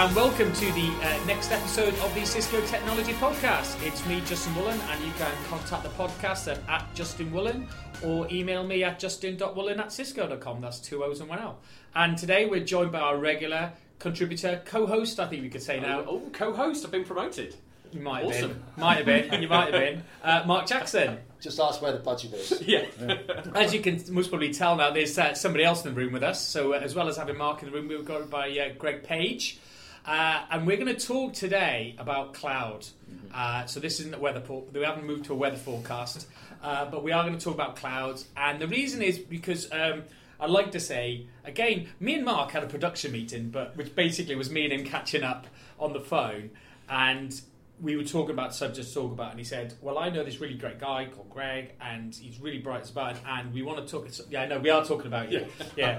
and welcome to the next episode of the Cisco Technology Podcast. It's me, Justin Woollen, and you can contact the podcast at @JustinWoollen or email me at justin.woollen@cisco.com. That's two O's and one L. And today we're joined by our regular contributor, co-host, I think we could say now. Oh, co-host, I've been promoted. You might have been. Might have been, and you might have been. Mark Jackson. Just ask where the budget is. Yeah. As you can most probably tell now, there's somebody else in the room with us. So as well as having Mark in the room, we were got by Greg Page. And we're going to talk today about cloud. So this isn't a weather forecast. We haven't moved to a weather forecast. But we are going to talk about clouds. And the reason is because... I'd like to say, again, me and Mark had a production meeting, but which basically was me and him catching up on the phone. And we were talking about subjects to talk about. And he said, well, I know this really great guy called Greg, and he's really bright as a button. And we want to talk. Yeah, I know, we are talking about you. Yeah.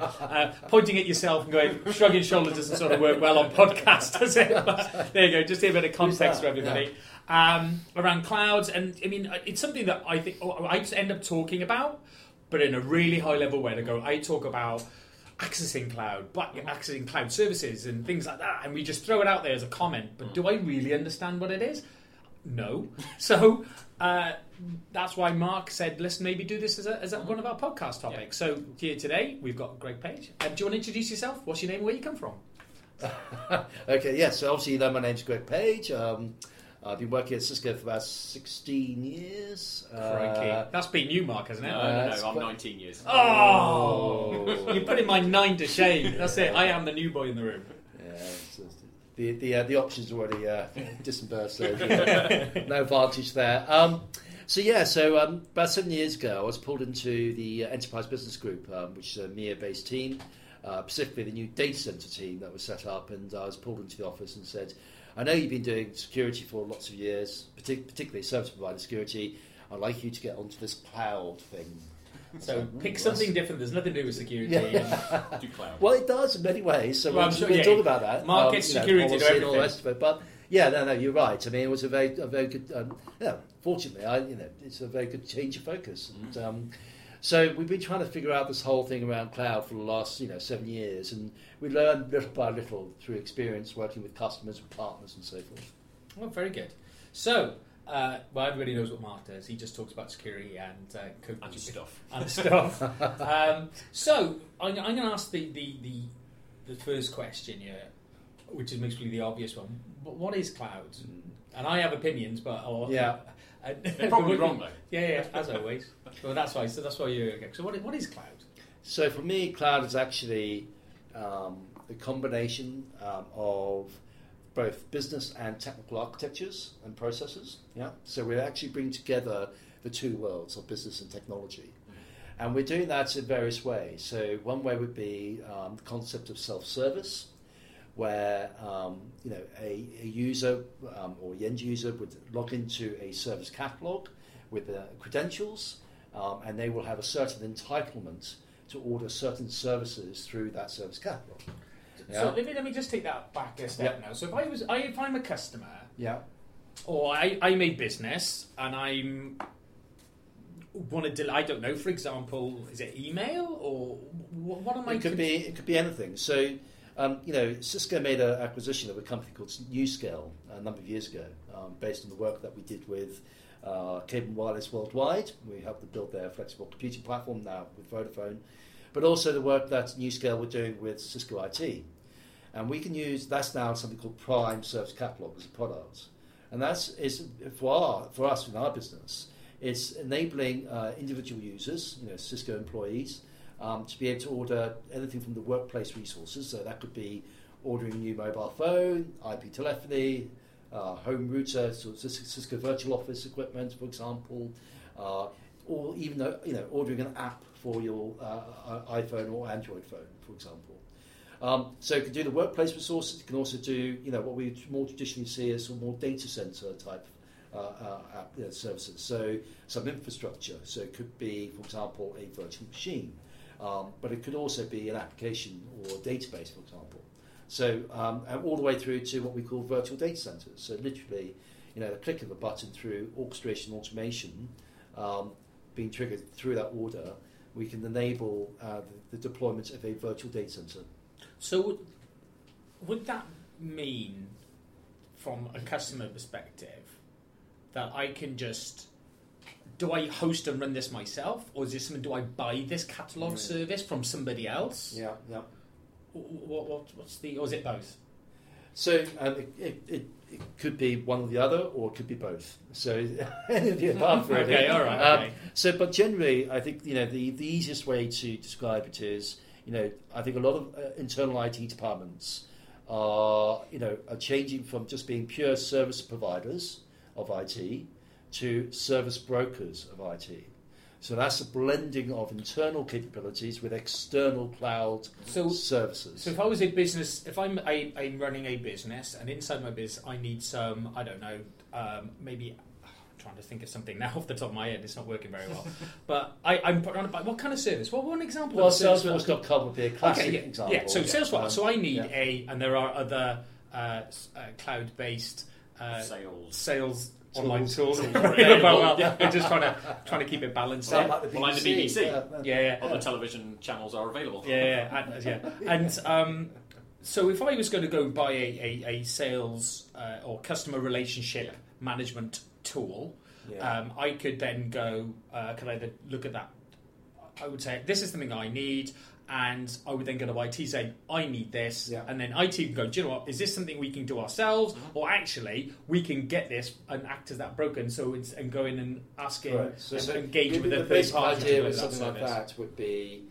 Pointing at yourself and going, shrugging shoulders doesn't sort of work well on podcasts, does it? But there you go, just a bit of context for everybody. Yeah. Around clouds. And I mean, it's something that I think I just end up talking about, but in a really high-level way to go. I talk about accessing cloud, but accessing cloud services and things like that, and we just throw it out there as a comment, but do I really understand what it is? No. So that's why Mark said, let's maybe do this as a one of our podcast topics. Yeah. So here today, we've got Greg Page. Do you want to introduce yourself? What's your name and where you come from? Okay, yeah, so obviously you know my name's Greg Page. I've been working at Cisco for about 16 years. That's been you, Mark, hasn't it? No, I'm 19 years. Oh! You're putting my 9 to shame. That's it. I am the new boy in the room. Yeah, the option's already disbursed, so no advantage there. So about 7 years ago, I was pulled into the Enterprise Business Group, which is a EMEA-based team, specifically the new data center team that was set up, and I was pulled into the office and said, I know you've been doing security for lots of years, particularly service provider security. I'd like you to get onto this cloud thing. So pick something different. There's nothing to do with security. Yeah. Do cloud. Well, it does in many ways. So we'll talk about that. Market security to everything. All the rest of it. But yeah, no, you're right. I mean, it was a very good. Fortunately, it's a very good change of focus. And so we've been trying to figure out this whole thing around cloud for the last 7 years, and we learned little by little through experience working with customers and partners and so forth. Well, very good. So, everybody knows what Mark does. He just talks about security and cooking and stuff. So I'm going to ask the first question here, which is mostly the obvious one. But what is cloud? And I have opinions, They're probably wrong though. Yeah, as always. Well, that's why. So that's why you're okay. So what is cloud? So for me, cloud is actually a combination of both business and technical architectures and processes. Yeah. So we actually bring together the two worlds of business and technology, and we're doing that in various ways. So one way would be the concept of self-service, where a user or the end user would log into a service catalog with their credentials, and they will have a certain entitlement to order certain services through that service catalog. Yeah. So let me just take that back a step now. So if I'm a customer, or I'm a business, and I don't know. For example, is it email or what am I? It could be anything. So. Cisco made an acquisition of a company called NewScale a number of years ago, based on the work that we did with Cable Wireless Worldwide. We helped them build their flexible computing platform now with Vodafone, but also the work that NewScale were doing with Cisco IT. And we can use, that's now something called Prime Service Catalog as a product. And that's for us in our business, it's enabling individual users, Cisco employees, to be able to order anything from the workplace resources. So that could be ordering a new mobile phone, IP telephony, home router, so Cisco Virtual Office equipment, for example, or even ordering an app for your iPhone or Android phone, for example. So you can do the workplace resources. You can also do what we more traditionally see as more data center type app services. So some infrastructure. So it could be, for example, a virtual machine. But it could also be an application or database, for example. So all the way through to what we call virtual data centers. So literally, the click of a button through orchestration automation being triggered through that order, we can enable the deployment of a virtual data center. So would that mean from a customer perspective that I can just, do I host and run this myself, or is this something, do I buy this catalog service from somebody else? Yeah, yeah. What's the, or is it both? So it could be one or the other, or it could be both. So the above, really. Okay, all right. Okay. So, but generally, I think the easiest way to describe it is, I think a lot of internal IT departments are changing from just being pure service providers of IT to service brokers of IT. So that's a blending of internal capabilities with external cloud services. So if I was a business, if I'm running a business, and inside my business I need some, I'm trying to think of something now off the top of my head. It's not working very well. But I'm putting on about what kind of service? Well, one example. Well, Salesforce.com would be a classic example. Yeah, so Salesforce. So I need and there are other cloud-based sales online tools. We're just trying to keep it balanced. Like the BBC. Other television channels are available. So if I was going to go buy a sales or customer relationship management tool, I could then go. Could I then look at that? I would say this is the thing I need, and I would then go to IT say I need this, and then IT would go, do you know what? Is this something we can do ourselves, or actually we can get this and act as that broker? So it's, and go in and ask it, so engage with a third party. The idea with something like that would be,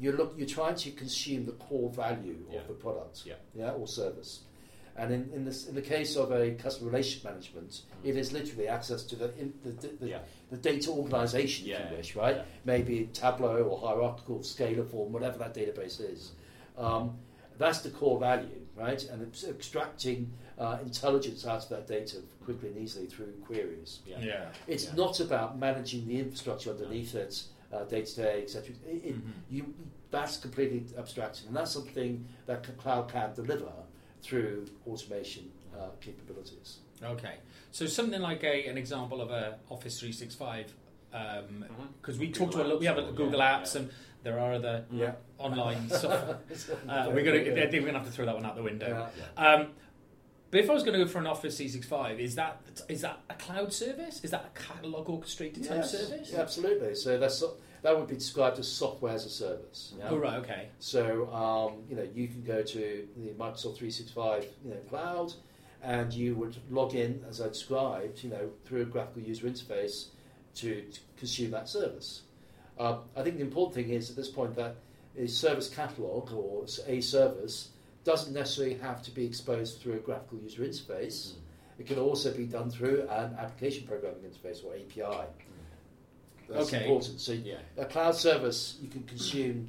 you're trying to consume the core value of the product, or service. And in the case of a customer relationship management, it is literally access to the data organization, if you wish, right? Yeah. Maybe Tableau or hierarchical, scalar form, whatever that database is. That's the core value, right? And it's extracting intelligence out of that data quickly and easily through queries. Yeah. Yeah. It's not about managing the infrastructure underneath it, day-to-day, etc. That's completely abstracted. And that's something that cloud can deliver through automation capabilities. Okay, so something like an example of a Office 365, because we talked to Google Apps and there are other online software. I think we're gonna have to throw that one out the window. Yeah. But if I was going to go for an Office 365, is that a cloud service? Is that a catalog orchestrated type service? Yeah, absolutely. So that would be described as software as a service. Yeah? Oh, right, okay. So, you can go to the Microsoft 365 cloud, and you would log in, as I described, through a graphical user interface to consume that service. I think the important thing is, at this point, that a service catalog or a service doesn't necessarily have to be exposed through a graphical user interface. It can also be done through an application programming interface, or API. That's important. So a cloud service you can consume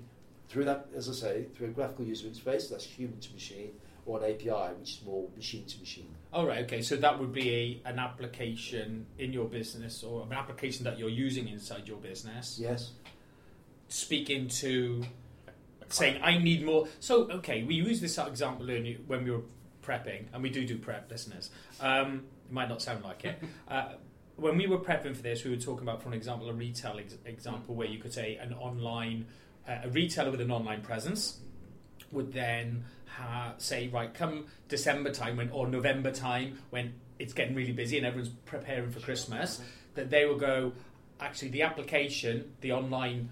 through that, as I say, through a graphical user interface, that's human to machine, or an API, which is more machine to machine. All right, okay. So that would be an application in your business, or an application that you're using inside your business. Yes. Speaking to, saying I need more. So, okay, we use this example when we were prepping, and we do prep, listeners. It might not sound like it. When we were prepping for this, we were talking about, for an example, a retail example where you could say an online, a retailer with an online presence would then say, right, come December time or November time when it's getting really busy and everyone's preparing for Christmas, that they will go, actually the application, the online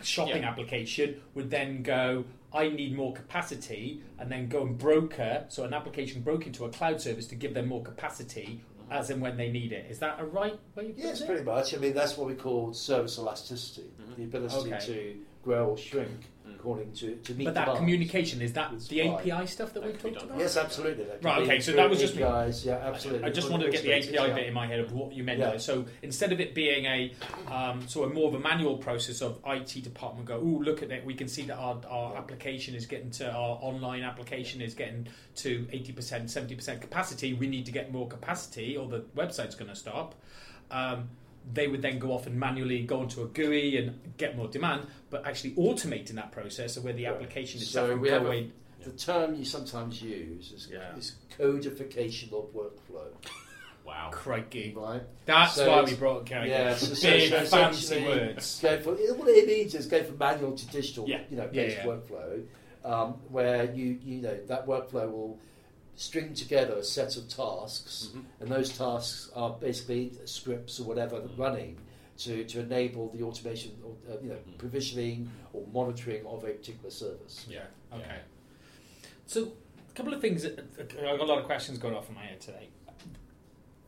shopping application would then go, I need more capacity, and then go and broker, so an application broke into a cloud service to give them more capacity as and when they need it. Is that a right way of doing it? Yes, pretty much. I mean, that's what we call service elasticity, the ability to grow or shrink according to meet. But that communication, is that the API stuff that we've talked about? Yes, absolutely. Right, okay, so that was just APIs, absolutely. I just wanted to get the API bit in my head of what you meant there. So instead of it being a more of a manual process of IT department go, ooh, look at it, we can see that our application is getting to, our online application is getting to 80%, 70% capacity, we need to get more capacity or the website's going to stop. They would then go off and manually go onto a GUI and get more demand, but actually automating that process of where the application is. So we have the term you sometimes use is codification of workflow. Wow. Crikey. Right? That's why we brought Gary. Yeah, so fancy words. What it means is go from manual to digital workflow. where you know that workflow will string together a set of tasks, mm-hmm. and those tasks are basically scripts or whatever running to enable the automation, or, provisioning or monitoring of a particular service. Yeah. Okay. Yeah. So a couple of things. I've got a lot of questions going off in my head today.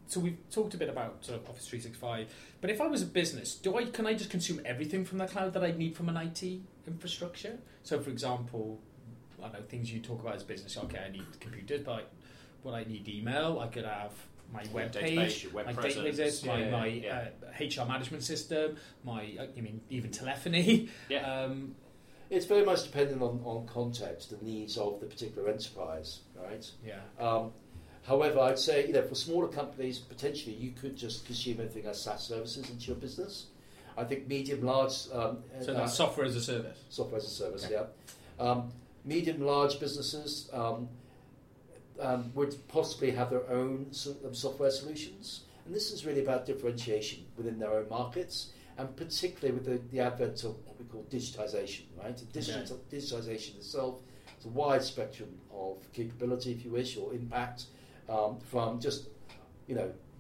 So we've talked a bit about Office 365, but if I was a business, can I just consume everything from the cloud that I need from an IT infrastructure? So, for example, I don't know, things you talk about as business. Okay, I need computers, but what I need email. I could have my web page, my database, my HR management system, even telephony. Yeah. It's very much dependent on context, the needs of the particular enterprise, right? Yeah. However, I'd say for smaller companies, potentially you could just consume everything as SaaS services into your business. I think medium, large. So that's software as a service. Software as a service, okay. Yeah. Medium, large businesses would possibly have their own software solutions, and this is really about differentiation within their own markets, and particularly with the advent of what we call digitization. Right, digitization itself is a wide spectrum of capability, if you wish, or impact. From just,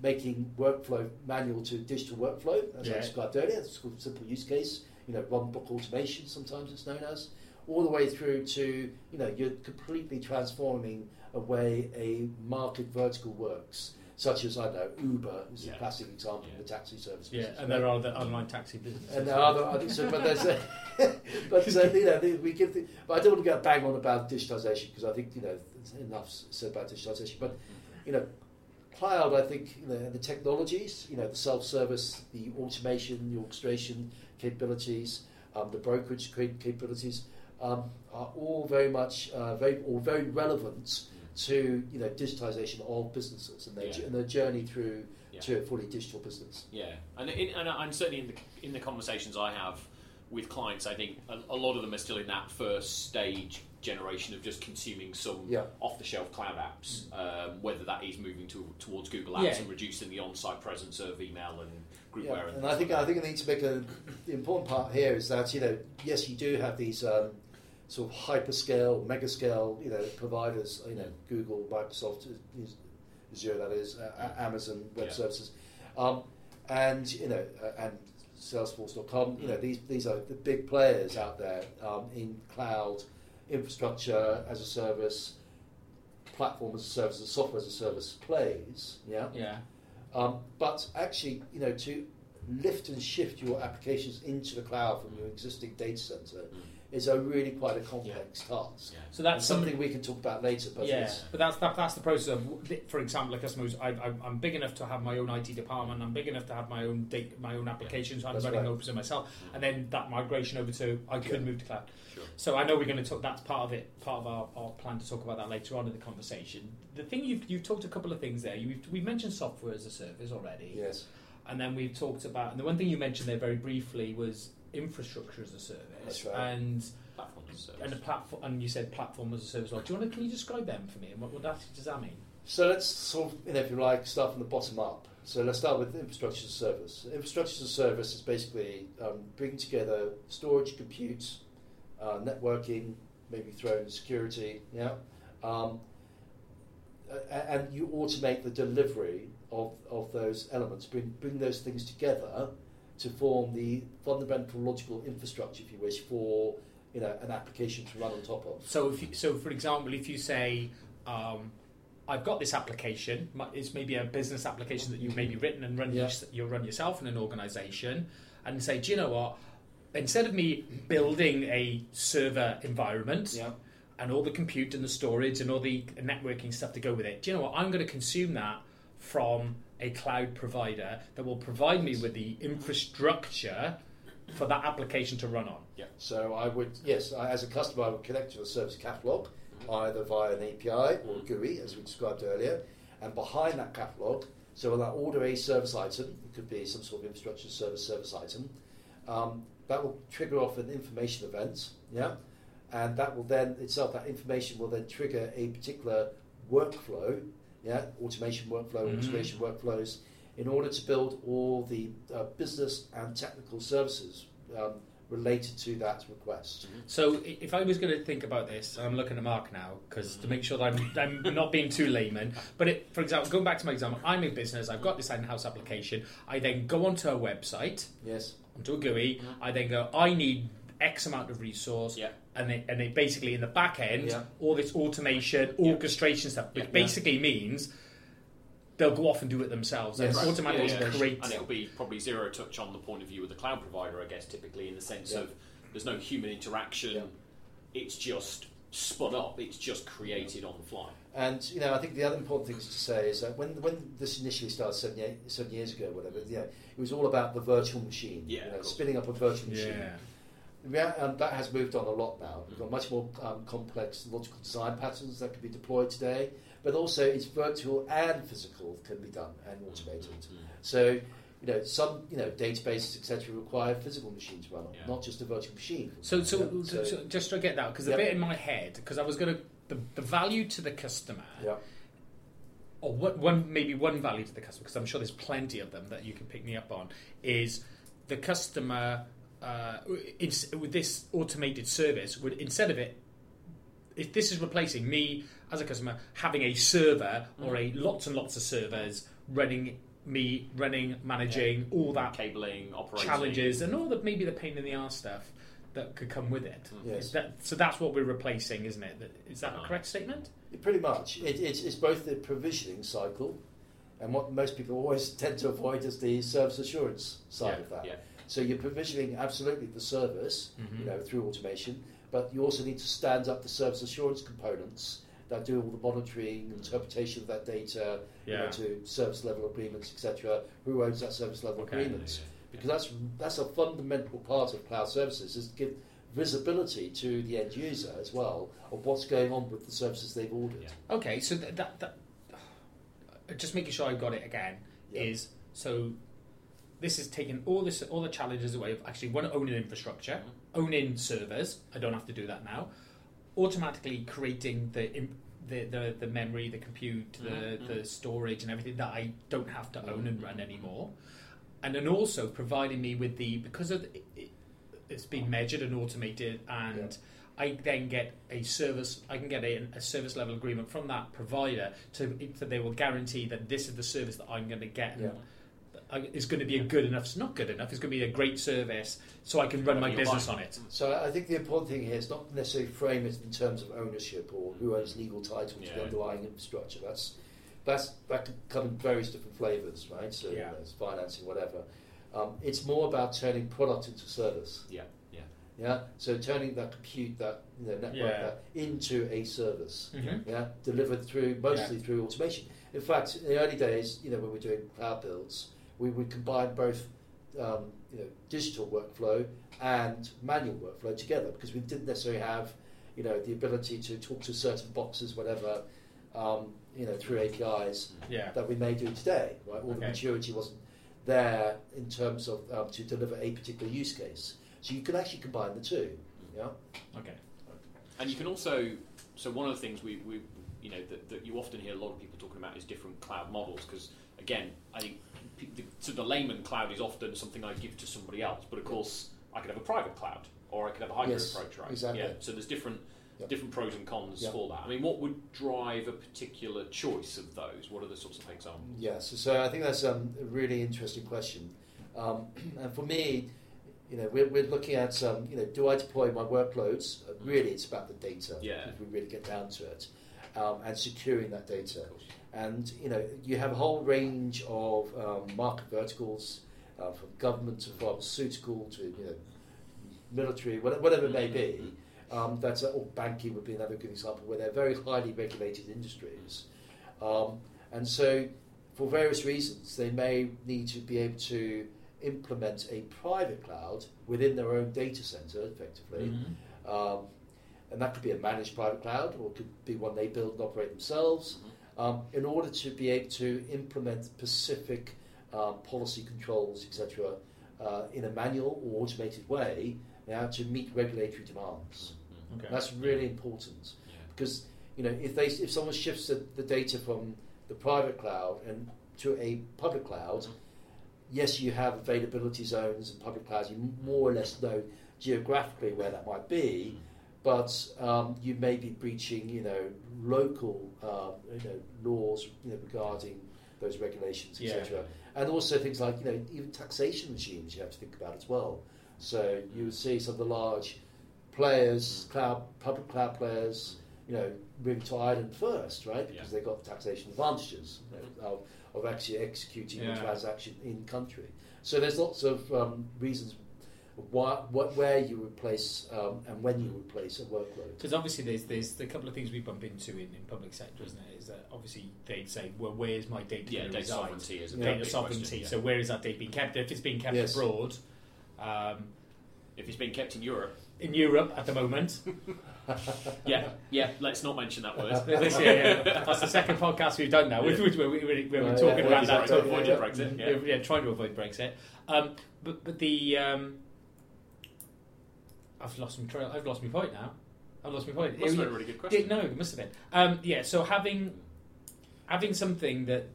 making workflow manual to digital workflow, as I described earlier, it's called simple use case. Run book automation, sometimes it's known as, all the way through to you're completely transforming a way a market vertical works, such as Uber is a classic example of the taxi service. Yeah, business, and there are the online taxi businesses. And there are but I don't want to go bang on about digitization because I think enough said about digitization, but. Cloud, I think, the technologies, the self-service, the automation, the orchestration capabilities, the brokerage capabilities, are all very much, very relevant to, digitization of businesses and their journey through to a fully digital business. Yeah, and certainly in the conversations I have with clients, I think a lot of them are still in that first stage generation of just consuming some off-the-shelf cloud apps, whether that is moving towards Google Apps and reducing the on-site presence of email and groupware. Yeah. And I think I need to make the important part here is that yes, you do have these sort of hyperscale, megascale providers, Google, Microsoft, Azure, that is, Amazon Web Services, and and Salesforce.com. These are the big players out there in cloud. Infrastructure as a service, platform as a service, and software as a service plays. Yeah. Yeah. But actually, to lift and shift your applications into the cloud from your existing data center is really quite a complex task. Yeah. So that's something we can talk about later. But that's the process of, for example, like I suppose I'm big enough to have my own IT department. I'm big enough to have my own applications. I'm running open to myself, and then that migration over to I could move to cloud. Sure. So I know we're going to talk. That's part of our plan to talk about that later on in the conversation. The thing you've talked a couple of things there. We've mentioned software as a service already. Yes. And then we've talked about, and the one thing you mentioned there very briefly was infrastructure as a service. That's right. And platform as a service. And you said platform as a service. Well, can you describe them for me? And what does that mean? So let's sort of, if you like, start from the bottom up. So let's start with infrastructure as a service. Infrastructure as a service is basically bringing together storage, compute, networking, maybe throw in security, and you automate the delivery of those elements, bring those things together to form the fundamental logical infrastructure, if you wish, for an application to run on top of. So, for example, if you say, I've got this application, it's maybe a business application that you've maybe written and you'll run yourself in an organisation, and say, do you know what? Instead of me building a server environment. Yeah. And all the compute and the storage and all the networking stuff to go with it, do you know what? I'm going to consume that from a cloud provider that will provide me with the infrastructure for that application to run on. Yeah. So as a customer, I would connect to the service catalog, either via an API or GUI, as we described earlier. And behind that catalog, so when I order a service item, it could be some sort of infrastructure service item, that will trigger off an information event. Yeah. And that will then that information will then trigger a particular workflow. Yeah, automation workflow, orchestration workflows, in order to build all the business and technical services related to that request. So if I was going to think about this, and I'm looking at Mark now, because to make sure that I'm not being too layman, but for example, going back to my example, I'm in business, I've got this in-house application, I then go onto a website, yes, onto a GUI, I then go, I need X amount of resource, and it basically in the back end, all this automation, orchestration stuff, which basically means they'll go off and do it themselves. Yes. Right. Automatically create, and it'll be probably zero touch on the point of view of the cloud provider, I guess, typically in the sense of there's no human interaction. It's just spun up. It's just created on the fly. And you know, I think the other important thing to say is that when this initially started seven years ago, whatever, it was all about the virtual machine, spinning up a virtual machine. And that has moved on a lot now. We've got much more complex logical design patterns that can be deployed today, but also it's virtual and physical can be done and automated. So, some databases etc. require physical machines run on, not just a virtual machine. So just to get that, because the bit in my head, because I was going to the value to the customer. Or one value to the customer, because I'm sure there's plenty of them that you can pick me up on, is the customer. With this automated service, instead of it, if this is replacing me as a customer having a server or a lots and lots of servers running, managing all that cabling, operating challenges, and all the maybe the pain in the arse stuff that could come with it. Yes. So that's what we're replacing, isn't it? Is that a correct statement? Pretty much. It's both the provisioning cycle, and what most people always tend to avoid is the service assurance side of that. Yeah. So you're provisioning absolutely the service, through automation, but you also need to stand up the service assurance components that do all the monitoring, interpretation of that data, to service level agreements, etc. Who owns that service level agreements? Because that's a fundamental part of cloud services, is to give visibility to the end user as well of what's going on with the services they've ordered. Yeah. Okay, so that just making sure I got it again is so. This is taking all the challenges away of actually owning infrastructure, owning servers. I don't have to do that now. Automatically creating the memory, the compute, the storage, and everything that I don't have to own and run anymore. And then also providing me with it's been measured and automated, and I then get a service. I can get a service level agreement from that provider so they will guarantee that this is the service that I'm going to get. Yeah. It's going to be a good enough. It's not good enough. It's going to be a great service, so I can run my business on it. So I think the important thing here is not necessarily frame it in terms of ownership or who owns legal title to the underlying infrastructure. That can come in various different flavours, right? So it's financing, whatever. It's more about turning product into service. Yeah. So turning that compute, that network, that into a service. Mm-hmm. Yeah, delivered through mostly through automation. In fact, in the early days, when we were doing cloud builds, we would combine both digital workflow and manual workflow together, because we didn't necessarily have the ability to talk to certain boxes, whatever, through APIs that we may do today. Right? The maturity wasn't there in terms of to deliver a particular use case. So you can actually combine the two. Yeah. Okay. And you can also, so one of the things we that you often hear a lot of people talking about is different cloud models, because again, I think to the layman, cloud is often something I give to somebody else. But of course, I could have a private cloud, or I could have a hybrid approach, right? Exactly. Yeah. So there's different pros and cons for that. I mean, what would drive a particular choice of those? What are the sorts of examples? Yeah. So I think that's a really interesting question. And for me, we're looking at do I deploy my workloads? Really, it's about the data. Yeah. If we really get down to it, and securing that data. Of course. And you have a whole range of market verticals, from government to pharmaceutical to military, whatever it may be. That's or banking would be another good example, where they're very highly regulated industries, and so for various reasons they may need to be able to implement a private cloud within their own data center, effectively. Mm-hmm. And that could be a managed private cloud, or it could be one they build and operate themselves. Mm-hmm. In order to be able to implement specific policy controls, etc., in a manual or automated way, to meet regulatory demands. Okay. That's really important, because if someone shifts the data from the private cloud and to a public cloud, yes, you have availability zones and public clouds. You more or less know geographically where that might be, but you may be breaching, local laws regarding those regulations, etc. Yeah. And also things like even taxation regimes you have to think about as well. So you would see some of the large players, public cloud players, moving to Ireland first, right? Because they got taxation advantages of actually executing a transaction in country. So there's lots of reasons where you would place and when you would place a workload. Because obviously there's a couple of things we bump into in public sector, isn't it? Is that obviously they'd say, well, where's my data? Yeah, data sovereignty is a data sovereignty. Question, yeah. So where is that data being kept? If it's being kept abroad, if it's being kept in Europe. In Europe at the moment. Let's not mention that word. That's the second podcast we've done now, where we're talking about that. To avoid Brexit. Yeah, trying to avoid Brexit. But I've lost my trail. I've lost my point now. Must have been a really good question. It must have been. So having something that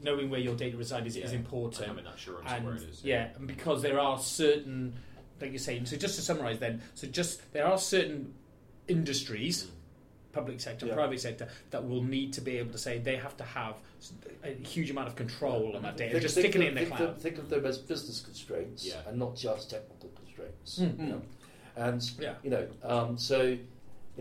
knowing where your data resides is important. Having that assurance of where it is. Yeah, and because there are certain. Like you're saying, so just to summarise then, there are certain industries, public sector, private sector, that will need to be able to say they have to have a huge amount of control on that data, just sticking it in the cloud. Think of them as business constraints and not just technical constraints. Mm-hmm. And,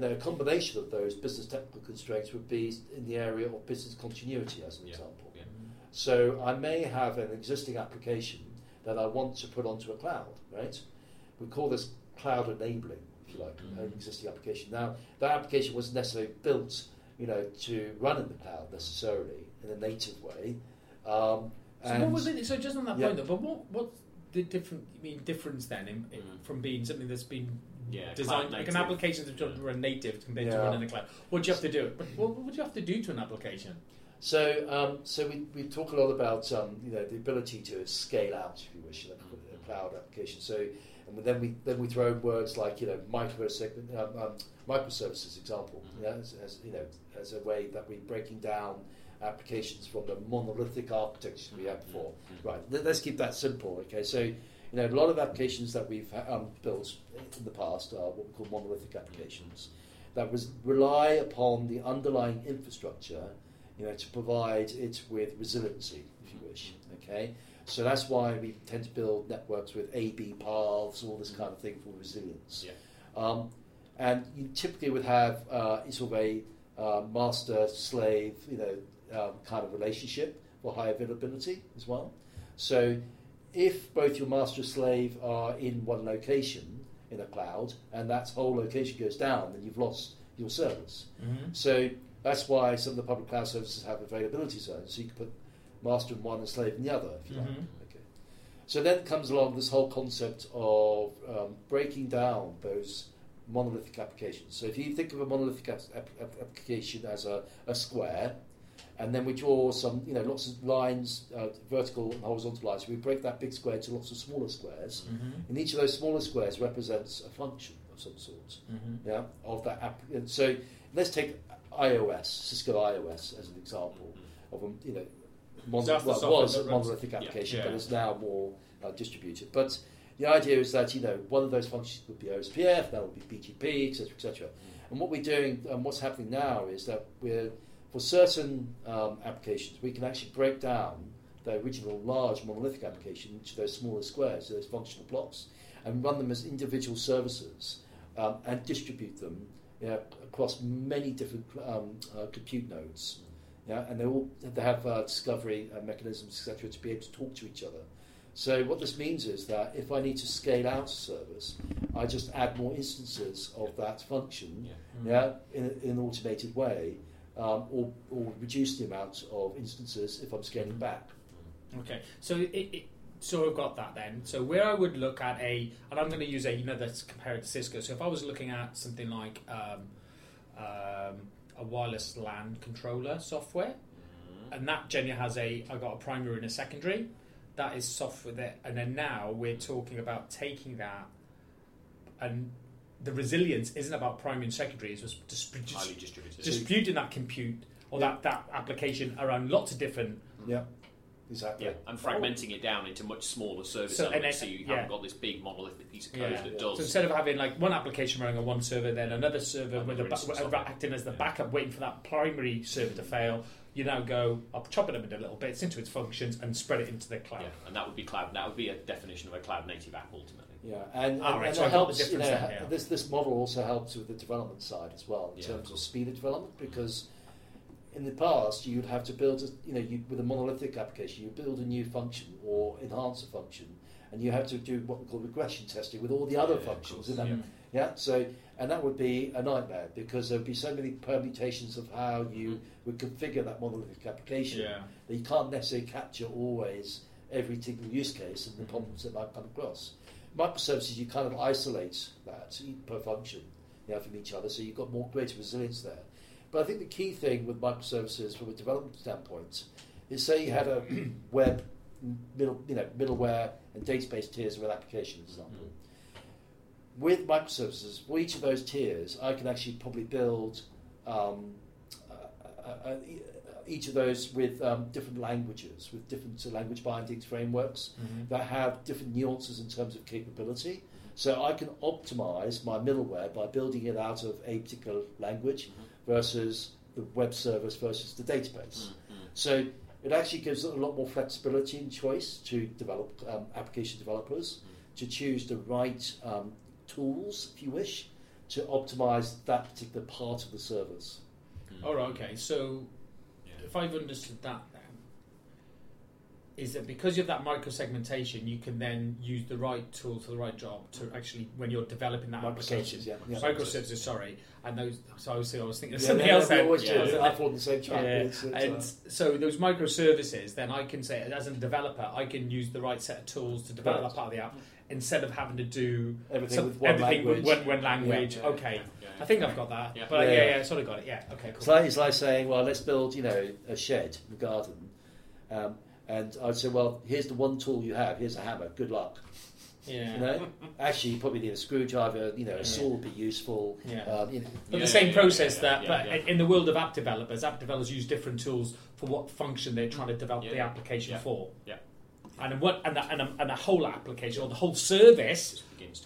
a combination of those business technical constraints would be in the area of business continuity, as an example. Yeah. So I may have an existing application that I want to put onto a cloud, right? We call this cloud enabling, if you like, an existing application. Now, that application wasn't necessarily built, to run in the cloud necessarily in a native way. So just on that point, though, but what's the difference then from being something that's been designed like an application that's run native compared to running in the cloud? What do you have to do? What would you have to do to an application? So, we talk a lot about the ability to scale out, if you wish, a cloud application. So. And then we throw in words like microservices example as a way that we're breaking down applications from the monolithic architecture we had before. Right, let's keep that simple. Okay, so a lot of applications that we've built in the past are what we call monolithic applications that rely upon the underlying infrastructure to provide it with resiliency, if you wish. Okay. So that's why we tend to build networks with A/B paths, all this kind of thing for resilience. Yeah. And you typically would have sort of a master-slave, kind of relationship for high availability as well. So if both your master and slave are in one location in a cloud, and that whole location goes down, then you've lost your service. Mm-hmm. So that's why some of the public cloud services have availability zones, so you can put master in one and slave in the other, if you like. Okay. So then comes along this whole concept of breaking down those monolithic applications. So if you think of a monolithic application as a square, and then we draw some, lots of lines, vertical and horizontal lines, we break that big square into lots of smaller squares, and each of those smaller squares represents a function of some sort, of that app. And so let's take Cisco iOS, as an example of was a monolithic application, but it's now more distributed. But the idea is that one of those functions would be OSPF, that would be BGP, etc., etc. And what we're doing, and what's happening now, is that for certain applications, we can actually break down the original large monolithic application into those smaller squares, those functional blocks, and run them as individual services and distribute them across many different compute nodes. Yeah, and they have discovery mechanisms, etc., to be able to talk to each other. So what this means is that if I need to scale out a service, I just add more instances of that function, in an automated way, or reduce the amount of instances if I'm scaling back. Okay, so so I've got that then. So where I would look at and I'm going to use that's compared to Cisco. So if I was looking at something like a wireless LAN controller software, and that generally has I got a primary and a secondary. That is software that, and then now we're talking about taking that, and the resilience isn't about primary and secondary; it's highly distributed. Disputing that compute or that application around lots of different Exactly. Yeah, and fragmenting it down into much smaller service elements, so you haven't got this big monolithic piece of code that does. So instead of having like one application running on one server, then another server acting as the backup, waiting for that primary server to fail, you now go, I'll chop it up into little bits, into its functions, and spread it into the cloud. Yeah, and that would be cloud. That would be a definition of a cloud-native app, ultimately. Yeah, This model also helps with the development side as well, in terms of speed of development, because in the past, you'd have to build, with a monolithic application, you build a new function or enhance a function, and you have to do what we call regression testing with all the other functions in them. Yeah. So, and that would be a nightmare, because there would be so many permutations of how you would configure that monolithic application that you can't necessarily capture always every single use case and the problems that might come across. Microservices, you kind of isolate that per function from each other, so you've got more greater resilience there. But I think the key thing with microservices from a development standpoint is, say you had a web middleware and database tiers of an application, for example. With microservices, for each of those tiers, I can actually probably build each of those with different languages, with different language bindings frameworks that have different nuances in terms of capability. So I can optimize my middleware by building it out of a particular language versus the web service versus the database. So it actually gives a lot more flexibility and choice to develop application developers to choose the right tools, if you wish, to optimize that particular part of the service. All right, okay. So if I've understood that, then is that because you have that micro segmentation, you can then use the right tool for the right job to actually, when you're developing that application, microservices. Sorry, and those. So I was thinking of something else. I thought the same track. So those microservices, then I can say, as a developer, I can use the right set of tools to develop that part of the app, instead of having to do everything with one language. I think I've got that. I sort of got it. Yeah, okay, cool. So it's like saying, well, let's build, a shed, a garden, and I'd say, well, here's the one tool you have. Here's a hammer. Good luck. Yeah. Actually, you probably need a screwdriver. A saw would be useful. Yeah. In the world of app developers use different tools for what function they're trying to develop the application for. Yeah. And a whole application or the whole service, service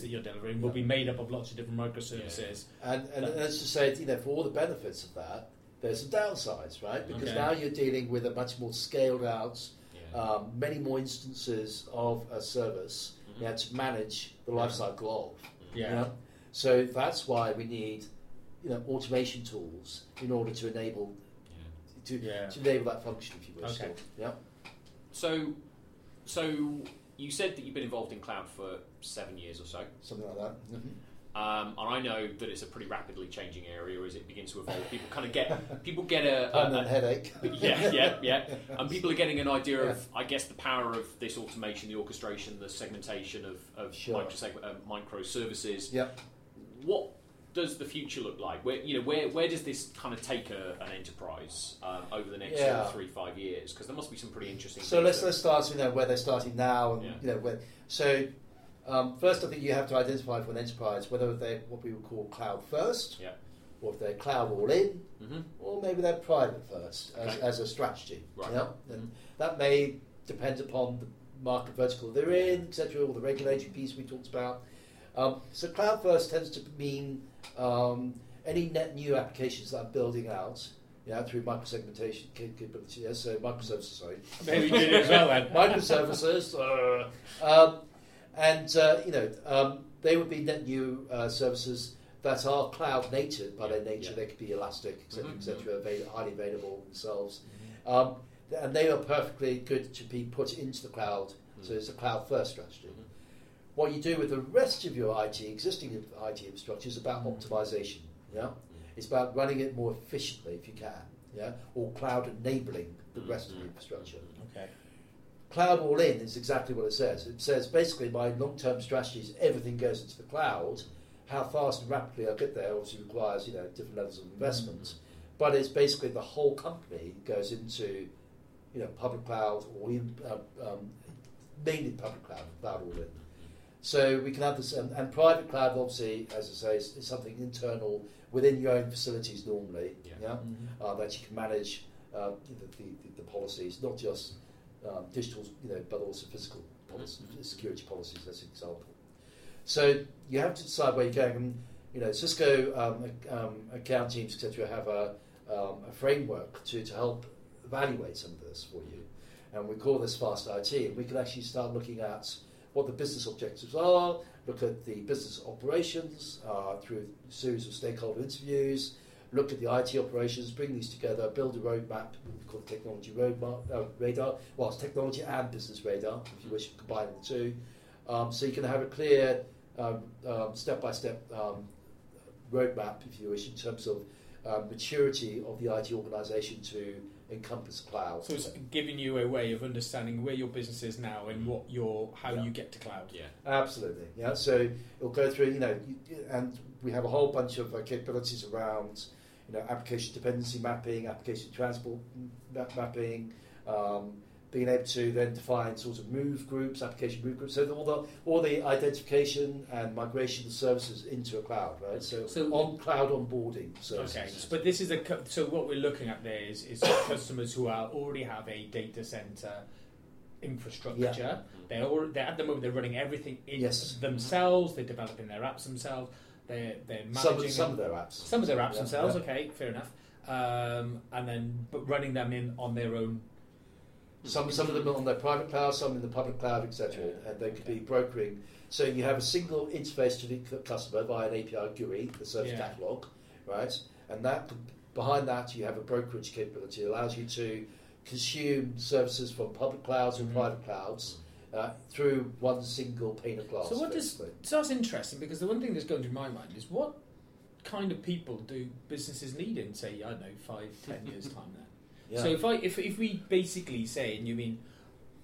that you're delivering will be made up of lots of different microservices. Yeah. And let's just say, for all the benefits of that, there's some downsides, right? Because now you're dealing with a much more scaled out, many more instances of a service to manage the lifecycle of. Yeah. So that's why we need, automation tools in order to enable to enable that function, if you wish. Okay. Yeah. So you said that you've been involved in cloud for 7 years or so. Something like that. And I know that it's a pretty rapidly changing area as it begins to evolve. People kind of get a headache. Yeah. And people are getting an idea of, I guess, the power of this automation, the orchestration, the segmentation of microservices. Yep. What does the future look like? Where does this kind of take an enterprise over the next 3-5 years? Because there must be some pretty interesting. So let's start where they're starting now, and where. So first, I think you have to identify for an enterprise whether they're what we would call cloud first, or if they're cloud all in, or maybe they're private first as a strategy. Right. And that may depend upon the market vertical they're in, etc., or the regulatory piece we talked about. So cloud first tends to mean any net new applications that I'm building out, through microsegmentation capability. Yeah, so microservices, sorry. Maybe you do as well then. Microservices, they would be net new services that are cloud native by their nature. They could be elastic, etc., highly available themselves, and they are perfectly good to be put into the cloud. So it's a cloud first strategy. What you do with the rest of your existing IT infrastructure is about optimization. It's about running it more efficiently if you can, or cloud enabling the rest of the infrastructure. Okay. Cloud all in is exactly what it says. It says basically my long-term strategy is everything goes into the cloud. How fast and rapidly I get there obviously requires different levels of investment, but it's basically the whole company goes into public cloud or mainly public cloud all in. So we can have this, and private cloud, obviously, as I say, is something internal within your own facilities normally, that you can manage the policies, not just digital, but also physical policy, security policies, as an example. So you have to decide where you're going. And, Cisco account teams, etc., have a framework to help evaluate some of this for you. And we call this Fast IT. And we can actually start looking at what the business objectives are, look at the business operations through a series of stakeholder interviews, look at the IT operations, bring these together, build a roadmap called Technology Radar. Well, it's Technology and Business Radar, if you wish, combining the two. So you can have a clear step-by-step roadmap, if you wish, in terms of maturity of the IT organisation to encompass cloud. So it's giving you a way of understanding where your business is now and what you get to cloud. Yeah, absolutely. Yeah, so it'll go through. And we have a whole bunch of capabilities around, application dependency mapping, application transport mapping, being able to then define sort of application move groups. So all the identification and migration of services into a cloud, right? So on cloud onboarding services. Okay, but this is so what we're looking at there is customers who already have a data center infrastructure. Yeah. They're at the moment they're running everything in themselves. They're developing their apps themselves. They're managing some of their apps. Some of their apps themselves. Yeah. Okay, fair enough. And then running them in on their own. Some of them are on their private cloud, some in the public cloud, etc. Yeah. And they could be brokering. So you have a single interface to the customer via an API GUI, the service catalog, right? And that behind that you have a brokerage capability that allows you to consume services from public clouds and private clouds through one single pane of glass. So that's interesting, because the one thing that's going through my mind is what kind of people do businesses need in, say, I don't know, 5-10 years time now? Yeah. So if we basically say, and you mean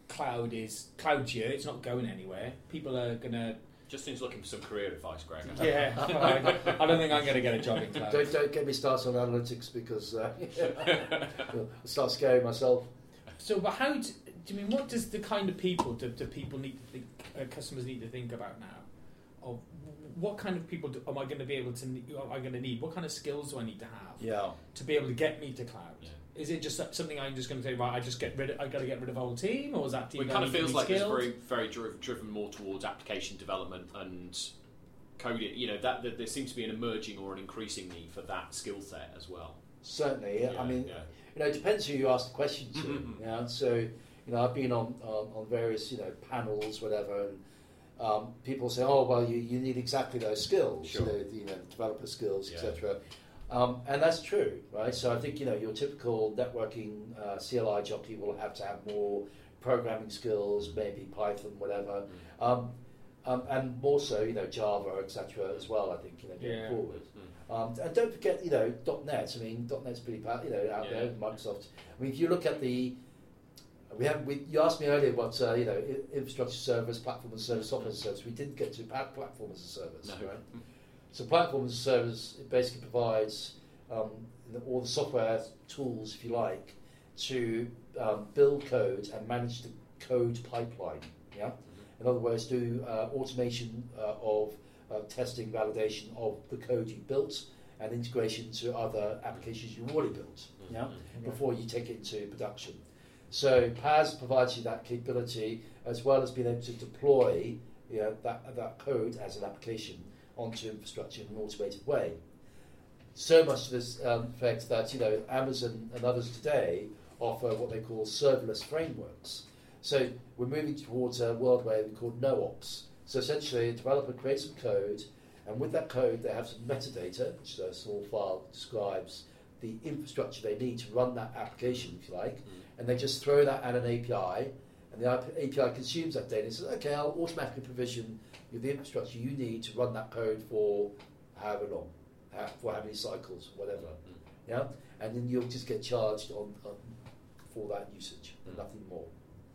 cloud's here, it's not going anywhere. People are gonna. Justin's looking for some career advice, Greg. Yeah, I don't think I'm gonna get a job in cloud. Don't get me started on analytics, because I'll start scaring myself. So, but how do you mean? What does the kind of people do people need to think? Customers need to think about now. Or what kind of people am I going to need? What kind of skills do I need to have? Yeah. To be able to get me to cloud. Yeah. Is it just something I'm just going to say, right? I got to get rid of a whole team, or is that team? Well, it kind of feels like it's very, very driven more towards application development and coding. That there seems to be an emerging or an increasing need for that skill set as well. Certainly, yeah. It depends who you ask the question to. Mm-hmm. Yeah. So, I've been on various panels, whatever, and people say, oh well, you need exactly those skills, sure. Developer skills, etc. And that's true, right? So I think, your typical networking CLI jockey will have to have more programming skills, maybe Python, whatever. Mm. And more so, Java, etc. as well, I think, going forward. Mm. And don't forget, .NET. I mean, .NET's pretty powerful, out there, Microsoft. I mean, if you look at you asked me earlier what, infrastructure service, platform as a service, software as a service. We didn't get to platform as a service, no. Right? So platform as a service, it basically provids all the software tools, if you like, to build code and manage the code pipeline. Yeah, mm-hmm. In other words, do automation of testing, validation of the code you built, and integration to other applications you already built. Mm-hmm. Yeah, before you take it into production. So PaaS provides you that capability, as well as being able to deploy that code as an application onto infrastructure in an automated way. So much to this effect that, Amazon and others today offer what they call serverless frameworks. So we're moving towards a world where we call NoOps. So essentially, a developer creates some code, and with that code, they have some metadata, which is a small file that describes the infrastructure they need to run that application, if you like, and they just throw that at an API, and the API consumes that data and says, okay, I'll automatically provision the infrastructure you need to run that code for however long, for how many cycles, whatever, yeah? And then you'll just get charged on for that usage and nothing more.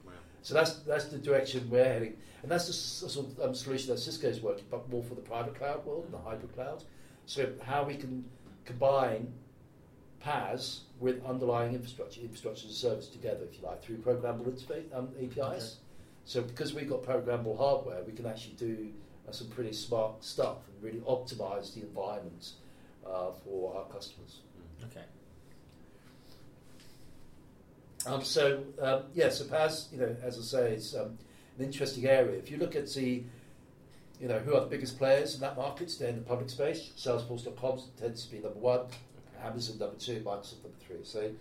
Wow. So that's the direction we're heading. And that's the sort of solution that Cisco is working, but more for the private cloud world, the hybrid cloud. So how we can combine PaaS with underlying infrastructure as a service together, if you like, through programmable interface, APIs. Okay. So because we've got programmable hardware, we can actually do some pretty smart stuff and really optimize the environment for our customers. Okay. So PaaS, as I say, it's an interesting area. If you look at the, who are the biggest players in that market, they're in the public space. Salesforce.com tends to be number one, Amazon number two, Microsoft number three. So,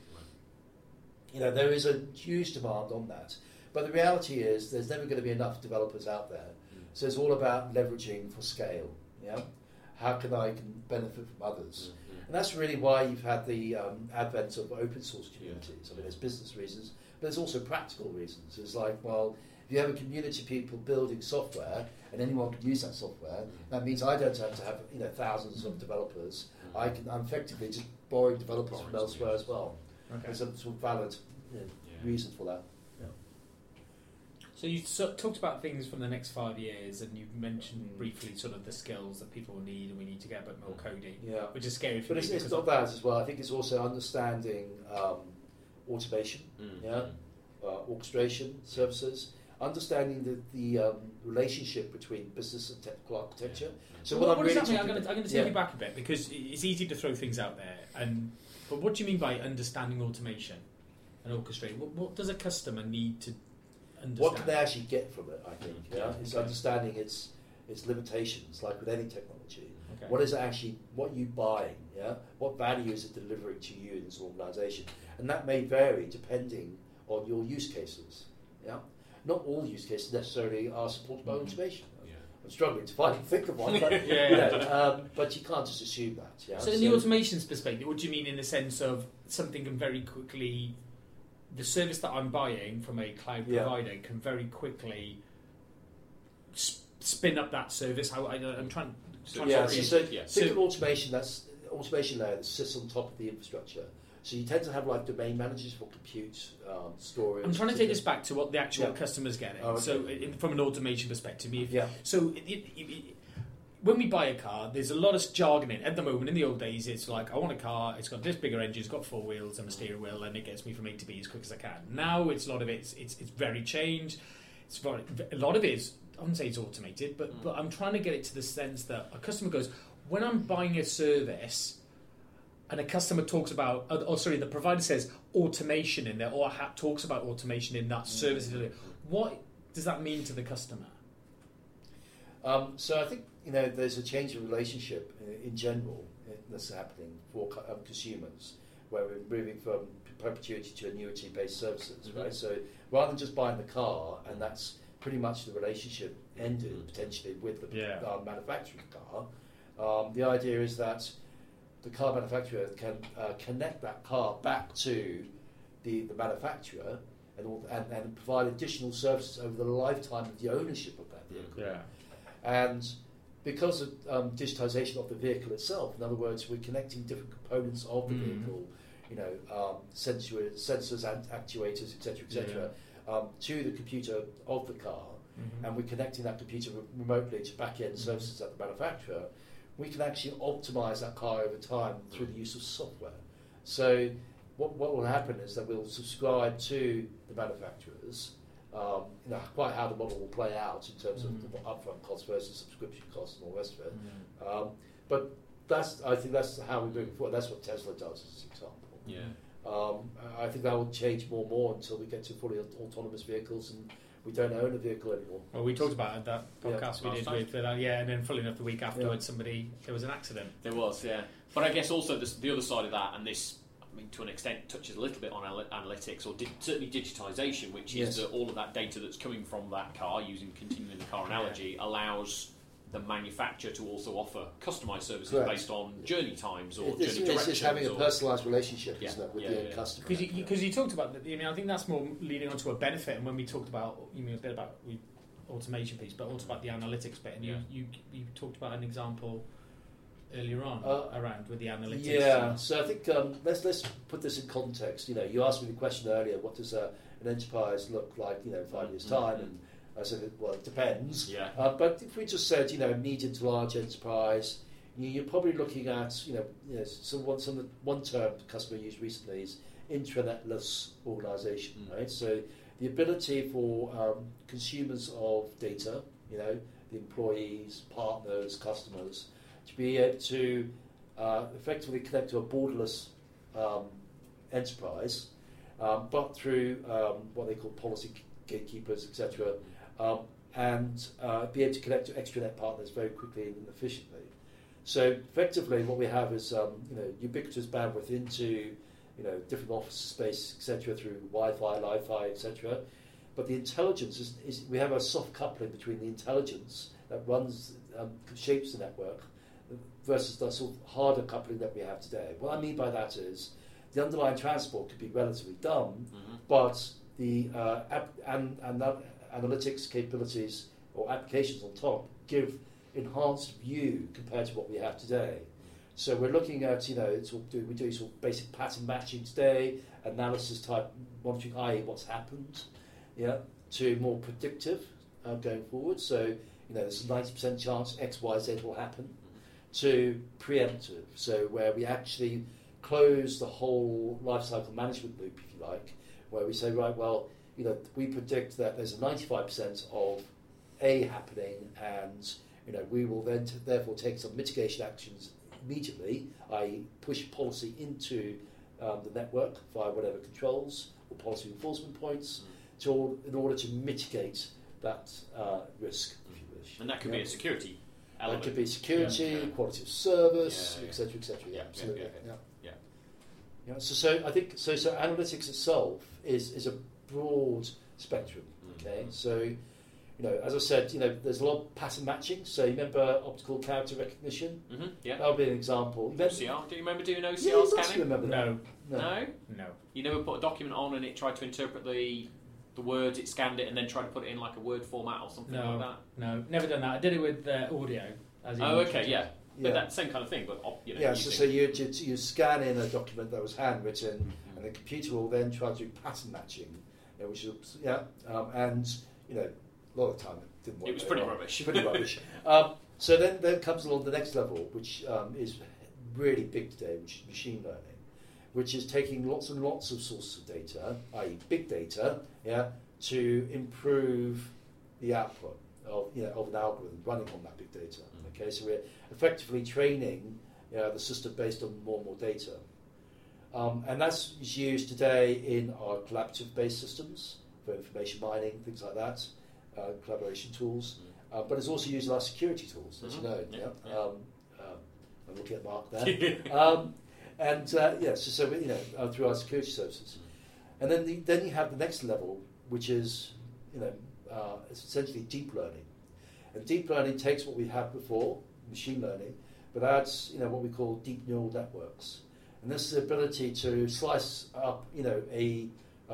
there is a huge demand on that. But the reality is there's never going to be enough developers out there. So it's all about leveraging for scale. Yeah, how can I benefit from others? And that's really why you've had the advent of open source communities. I mean, there's business reasons, but there's also practical reasons. It's like, well, if you have a community of people building software, and anyone can use that software, that means I don't have to have thousands of developers. I'm effectively just borrowing developers from elsewhere as well. Okay. There's a sort of valid reason for that. So you talked about things from the next 5 years, and you've mentioned briefly sort of the skills that people need, and we need to get a bit more coding, which is scary for me. But it's not that as well. I think it's also understanding automation, orchestration services, understanding the relationship between business and technical architecture. So what I'm really does that mean? I'm going to take you back a bit, because it's easy to throw things out there. But what do you mean by understanding automation and orchestrating? What does a customer need to understand? What can they actually get from it, I think? It's understanding its limitations, like with any technology. What is it actually, what are you buying? What value is it delivering to you as an organisation? And that may vary depending on your use cases. Not all use cases necessarily are supported by automation. I'm struggling to think of one, but, but you can't just assume that. So in the automation's perspective, what do you mean in the sense of something can very quickly... The service that I'm buying from a cloud provider can very quickly spin up that service. I'm trying to... think of automation, that's automation layer that sits on top of the infrastructure. So you tend to have like domain managers for compute, storage... I'm trying to take this back to what the actual customer's getting. Oh, okay. So from an automation perspective. When we buy a car, there's a lot of jargon in it. At the moment, in the old days, it's like, I want a car, it's got this bigger engine, it's got four wheels and a steering wheel, and it gets me from A to B as quick as I can. Now, it's very changed. A lot of it is, I wouldn't say it's automated, but I'm trying to get it to the sense that a customer goes, when I'm buying a service, and a customer talks about, the provider says automation in there, or talks about automation in that service. What does that mean to the customer? So I think, there's a change of relationship in general that's happening for consumers, where we're moving from perpetuity to annuity-based services, right? So rather than just buying the car, and that's pretty much the relationship ended potentially with the manufacturer of the car, the idea is that the car manufacturer can connect that car back to the manufacturer and provide additional services over the lifetime of the ownership of that vehicle. And because of digitization of the vehicle itself, in other words, we're connecting different components of the vehicle, sensors, actuators, etc., to the computer of the car, and we're connecting that computer remotely to back-end services at the manufacturer, we can actually optimize that car over time through the use of software. So what will happen is that we'll subscribe to the manufacturers, quite how the model will play out in terms of the upfront costs versus subscription costs and all the rest of it. But I think that's how we're moving forward. That's what Tesla does, as an example. I think that will change more and more until we get to fully autonomous vehicles and we don't own a vehicle anymore. Well, we talked about that podcast we did with and then fully enough the week afterwards, there was an accident. There was, but I guess also the other side of that, and this, to an extent, touches a little bit on analytics or certainly digitization, which is that all of that data that's coming from that car, using continuing the car analogy, allows the manufacturer to also offer customized services based on journey times or journey directions. It's just having a personalized relationship, isn't it, with the customer? Because you talked about, I think that's more leading on to a benefit. And when we talked about, a bit about the automation piece, but also about the analytics bit, and you talked about an example earlier on around with the analytics. So I think let's put this in context. You asked me the question earlier, what does an enterprise look like, 5 years' time? And I said, well, it depends. But if we just said, medium to large enterprise, you're probably looking at, one term the customer used recently is intranetless organisation, right? So the ability for consumers of data, the employees, partners, customers, to be able to effectively connect to a borderless enterprise but through what they call policy gatekeepers, etc., and be able to connect to extranet partners very quickly and efficiently. So effectively, what we have is ubiquitous bandwidth into different office space, etc., through Wi-Fi, Li-Fi, etc. But the intelligence is we have a soft coupling between the intelligence that runs, shapes the network, versus the sort of harder coupling that we have today. What I mean by that is the underlying transport could be relatively dumb, mm-hmm. but the analytics capabilities or applications on top give enhanced view compared to what we have today. So we're looking at we do sort of basic pattern matching today, analysis type monitoring, i.e. what's happened, to more predictive going forward. So there's a 90% chance X, Y, Z will happen. To preemptive, so where we actually close the whole lifecycle management loop, if you like, where we say, right, well, we predict that there's a 95% of A happening, and we will then therefore take some mitigation actions immediately, i.e. push policy into the network via whatever controls or policy enforcement points in order to mitigate that risk, if you wish. And that could be a security element. That could be security, quality of service, etc., etc. Yeah, absolutely. So I think so. Analytics itself is a broad spectrum. Okay, so as I said, there's a lot of pattern matching. So you remember optical character recognition? Mm-hmm. Yeah, that'll be an example. OCR. Do you remember doing OCR scanning? No. You never put a document on and it tried to interpret the words, it scanned it and then tried to put it in like a Word format or something like that? No, never done that. I did it with audio. But that same kind of thing. But you scan in a document that was handwritten, mm-hmm. and the computer will then try to do pattern matching, which is a lot of time it didn't work. It was pretty rubbish. So then comes along the next level, which is really big today, which is machine learning, which is taking lots and lots of sources of data, i.e. big data, to improve the output of an algorithm running on that big data. Okay, so we're effectively training the system based on more and more data. And that's used today in our collaborative-based systems for information mining, things like that, collaboration tools. Mm-hmm. But it's also used in our security tools, as you know. Yeah. I'm looking at Mark there. So through our security services, and then you have the next level, which is essentially deep learning, and deep learning takes what we had before, machine learning, but adds what we call deep neural networks, and this is the ability to slice up a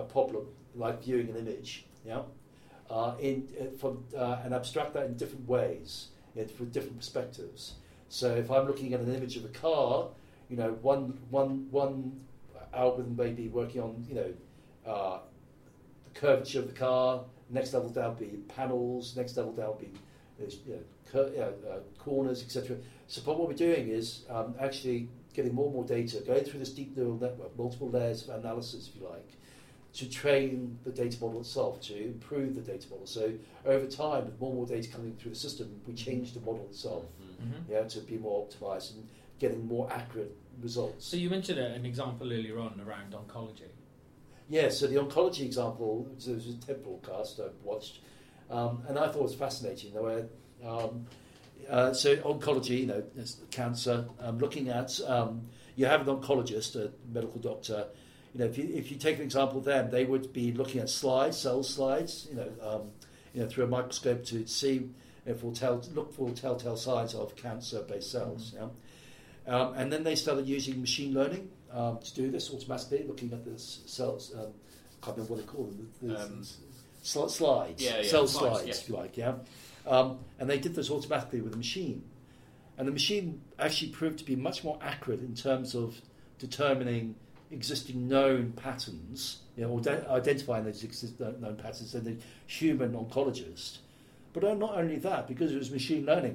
problem like viewing an image, and abstract that in different ways, from different perspectives. So if I'm looking at an image of a car. One algorithm may be working on the curvature of the car. Next level down be panels. Next level down be corners, etc. So, but what we're doing is actually getting more and more data, going through this deep neural network, multiple layers of analysis, if you like, to train the data model itself, to improve the data model. So over time, with more and more data coming through the system, we change the model itself, to be more optimized and getting more accurate results. So you mentioned an example earlier on around oncology. Yeah, so the oncology example, there was a TED broadcast I watched, and I thought it was fascinating. So oncology, cancer, looking at, you have an oncologist, a medical doctor, if you take an example of them, they would be looking at cell slides, through a microscope to see, look for telltale signs of cancer-based cells, and then they started using machine learning to do this automatically, looking at the cells. I can't remember what they call them. Slides. Cell slides, if you like. And they did this automatically with a machine. And the machine actually proved to be much more accurate in terms of determining existing known patterns, or identifying those existing known patterns than the human oncologist. But not only that, because it was machine learning,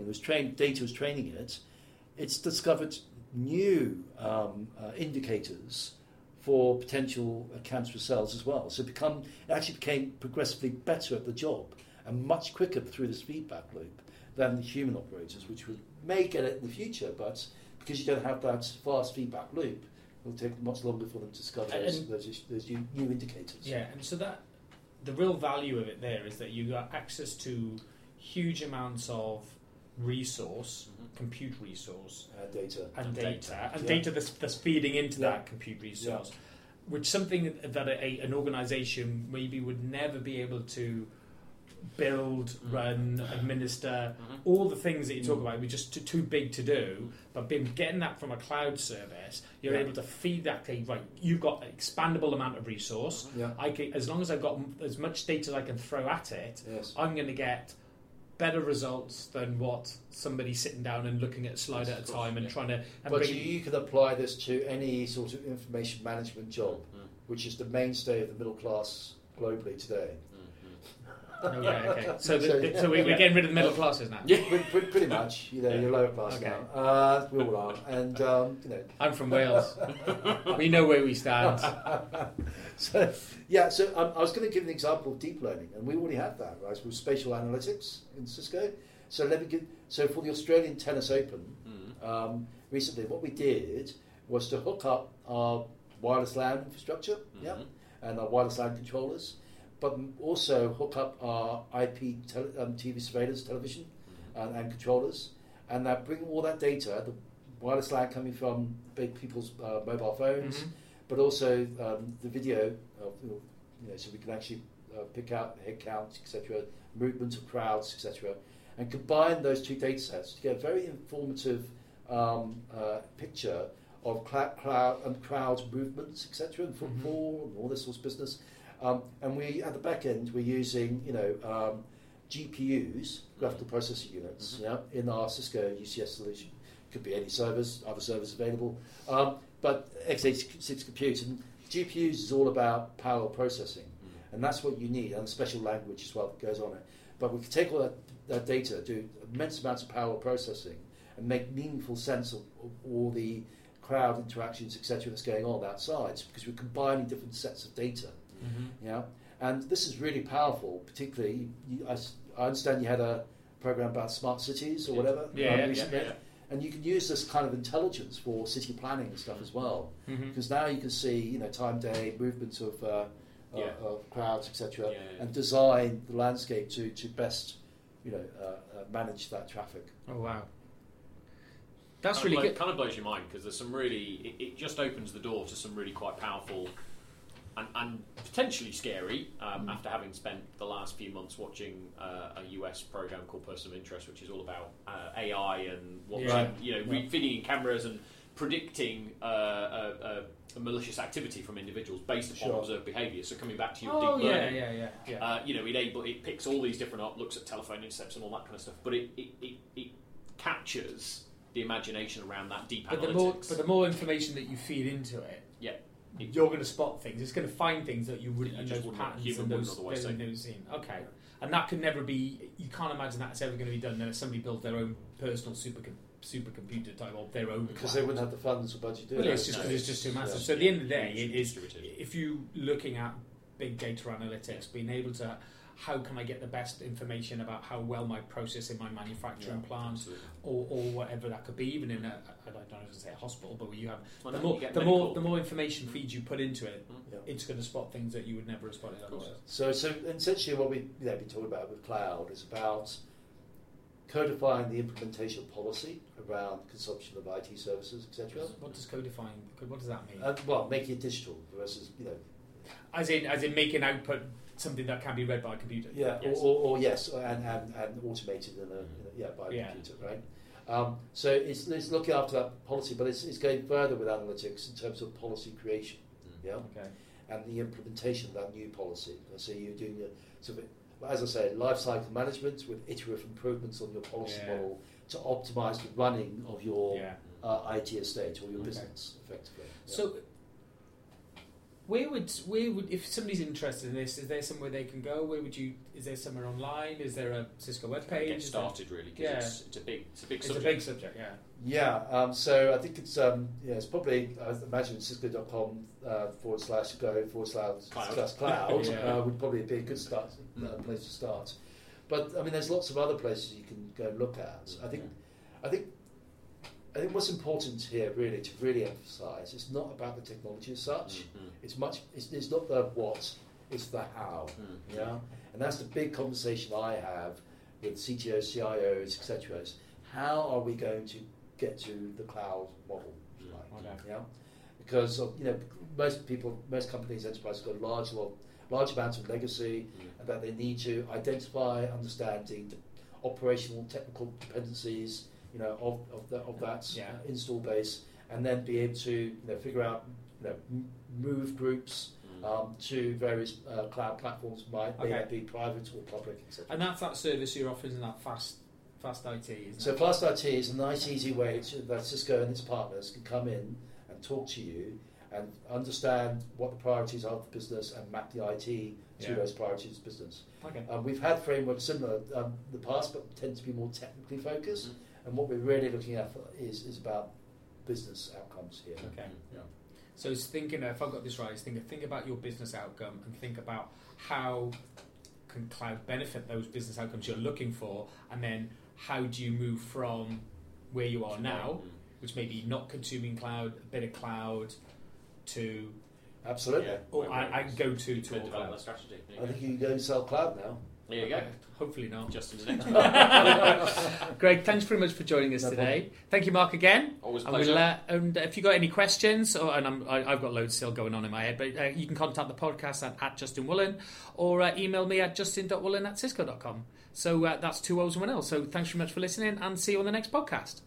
data was training it, it's discovered new indicators for potential cancerous cells as well. So it actually became progressively better at the job and much quicker through this feedback loop than the human operators, which may get it in the future, but because you don't have that fast feedback loop, will take much longer for them to discover those new indicators. Yeah, and so that the real value of it there is that you got access to huge amounts of resource, compute resource, data that's feeding into that compute resource, which something that an organization maybe would never be able to build, run, administer, all the things that you talk about were just too big to do, but getting that from a cloud service, you're able to feed that, right, you've got an expandable amount of resource, I can, as long as I've got as much data as I can throw at it, I'm going to get better results than what somebody sitting down and looking at a slide at a time and trying to... But you can apply this to any sort of information management job, which is the mainstay of the middle class globally today. Okay. So we're getting rid of the middle classes now. Pretty much. You know, you're lower class now. We all are. And you know, I'm from Wales. We know where we stand. So I was going to give an example of deep learning, and we already have that, right? With spatial analytics in Cisco. So let me give. So for the Australian Tennis Open recently, what we did was to hook up our wireless LAN infrastructure, and our wireless LAN controllers, but also hook up our IP TV surveillance television and controllers, and that bring all that data, the wireless LAN coming from big people's mobile phones, but also the video, so we can actually pick out head counts, etc., movement of crowds, etc., and combine those two data sets to get a very informative picture of crowd movements, etc., and football and all this sort of business. And we, at the back end, we're using, GPUs, graphical processing units, in our Cisco UCS solution. Could be any servers, other servers available, but x86 compute and GPUs is all about parallel processing, and that's what you need, and a special language as well that goes on it. But we can take all that data, do immense amounts of parallel processing, and make meaningful sense of all the crowd interactions, etc., that's going on outside, because we're combining different sets of data. And this is really powerful. Particularly, I understand you had a program about smart cities or whatever. And you can use this kind of intelligence for city planning and stuff as well, because now you can see, time, day, movements of crowds, etc., and design the landscape to best, manage that traffic. Oh wow, that's really good. Kind of blows your mind, because there's some really. It just opens the door to some really quite powerful. And potentially scary after having spent the last few months watching a US program called Person of Interest, which is all about AI and feeding in cameras and predicting a malicious activity from individuals based upon observed behaviour. So coming back to your deep learning, it picks all these different up, looks at telephone intercepts and all that kind of stuff, but it captures the imagination around that deep analytics. But the more information that you feed into it, you're going to spot things. It's going to find things that you wouldn't, and those patterns and those they've never seen. Okay, and that can never be. You can't imagine that's ever going to be done. Unless somebody builds their own personal supercomputer type of their own, because they wouldn't have the funds or budget to do it. It's just because it's just too massive. So at the end of the day, it is. If you're looking at big data analytics, being able to, how can I get the best information about how well my process in my manufacturing plant or whatever that could be, even in a, I don't know if I say a hospital, but where you have the more information feeds you put into it, it's going to spot things that you would never have spotted otherwise. So essentially, what we've been talking about with cloud is about codifying the implementation policy around consumption of IT services, etc. What does codifying? What does that mean? Well, making it digital versus as in making output. Something that can be read by a computer, and automated by a computer, right? So it's looking after that policy, but it's going further with analytics in terms of policy creation, and the implementation of that new policy. So you're doing as I say, life cycle management with iterative improvements on your policy model to optimize the running of your IT estate or your business, effectively. Yeah. So. Where would if somebody's interested in this, is there somewhere they can go? Is there somewhere online? Is there a Cisco webpage? Get started really, because it's a big subject. So I think it's probably I imagine Cisco.com /go/cloud would probably be a good start place to start. But I mean, there's lots of other places you can go look at. I think I think what's important here, really, to really emphasise, it's not about the technology as such. Mm-hmm. It's much. It's not the what, it's the how. Mm-hmm. Yeah, and that's the big conversation I have with CTOs, CIOs, etc. Is how are we going to get to the cloud model? Mm-hmm. Right? Okay. Yeah, because you know most people, most companies, enterprises have got large amounts of legacy, mm-hmm. and that they need to identify, understand the operational, technical dependencies. You know, of that install base, and then be able to figure out move groups to various cloud platforms, might be private or public, etc. And that's that service you're offering in that fast IT, isn't it? So fast IT is a nice easy way that Cisco and its partners can come in and talk to you and understand what the priorities are for business and map the IT to those priorities for business. Okay. We've had frameworks similar in the past, but tend to be more technically focused. Mm-hmm. And what we're really looking at is about business outcomes here. Okay. Yeah. So it's thinking, if I've got this right, it's think about your business outcome and think about how can cloud benefit those business outcomes you're looking for, and then how do you move from where you are now, which may be not consuming cloud, a bit of cloud, to... Absolutely. Yeah, or I can go to all cloud. Strategy. I think you can go and sell cloud now. There you go. Hopefully not. Justin's next one. Greg, thanks very much for joining us today. Problem. Thank you, Mark, again. Always a pleasure. And if you've got any questions, I've got loads still going on in my head, but you can contact the podcast at Justin Woollen or email me at justin.woollen@cisco.com. So that's two O's and one L. So thanks very much for listening and see you on the next podcast.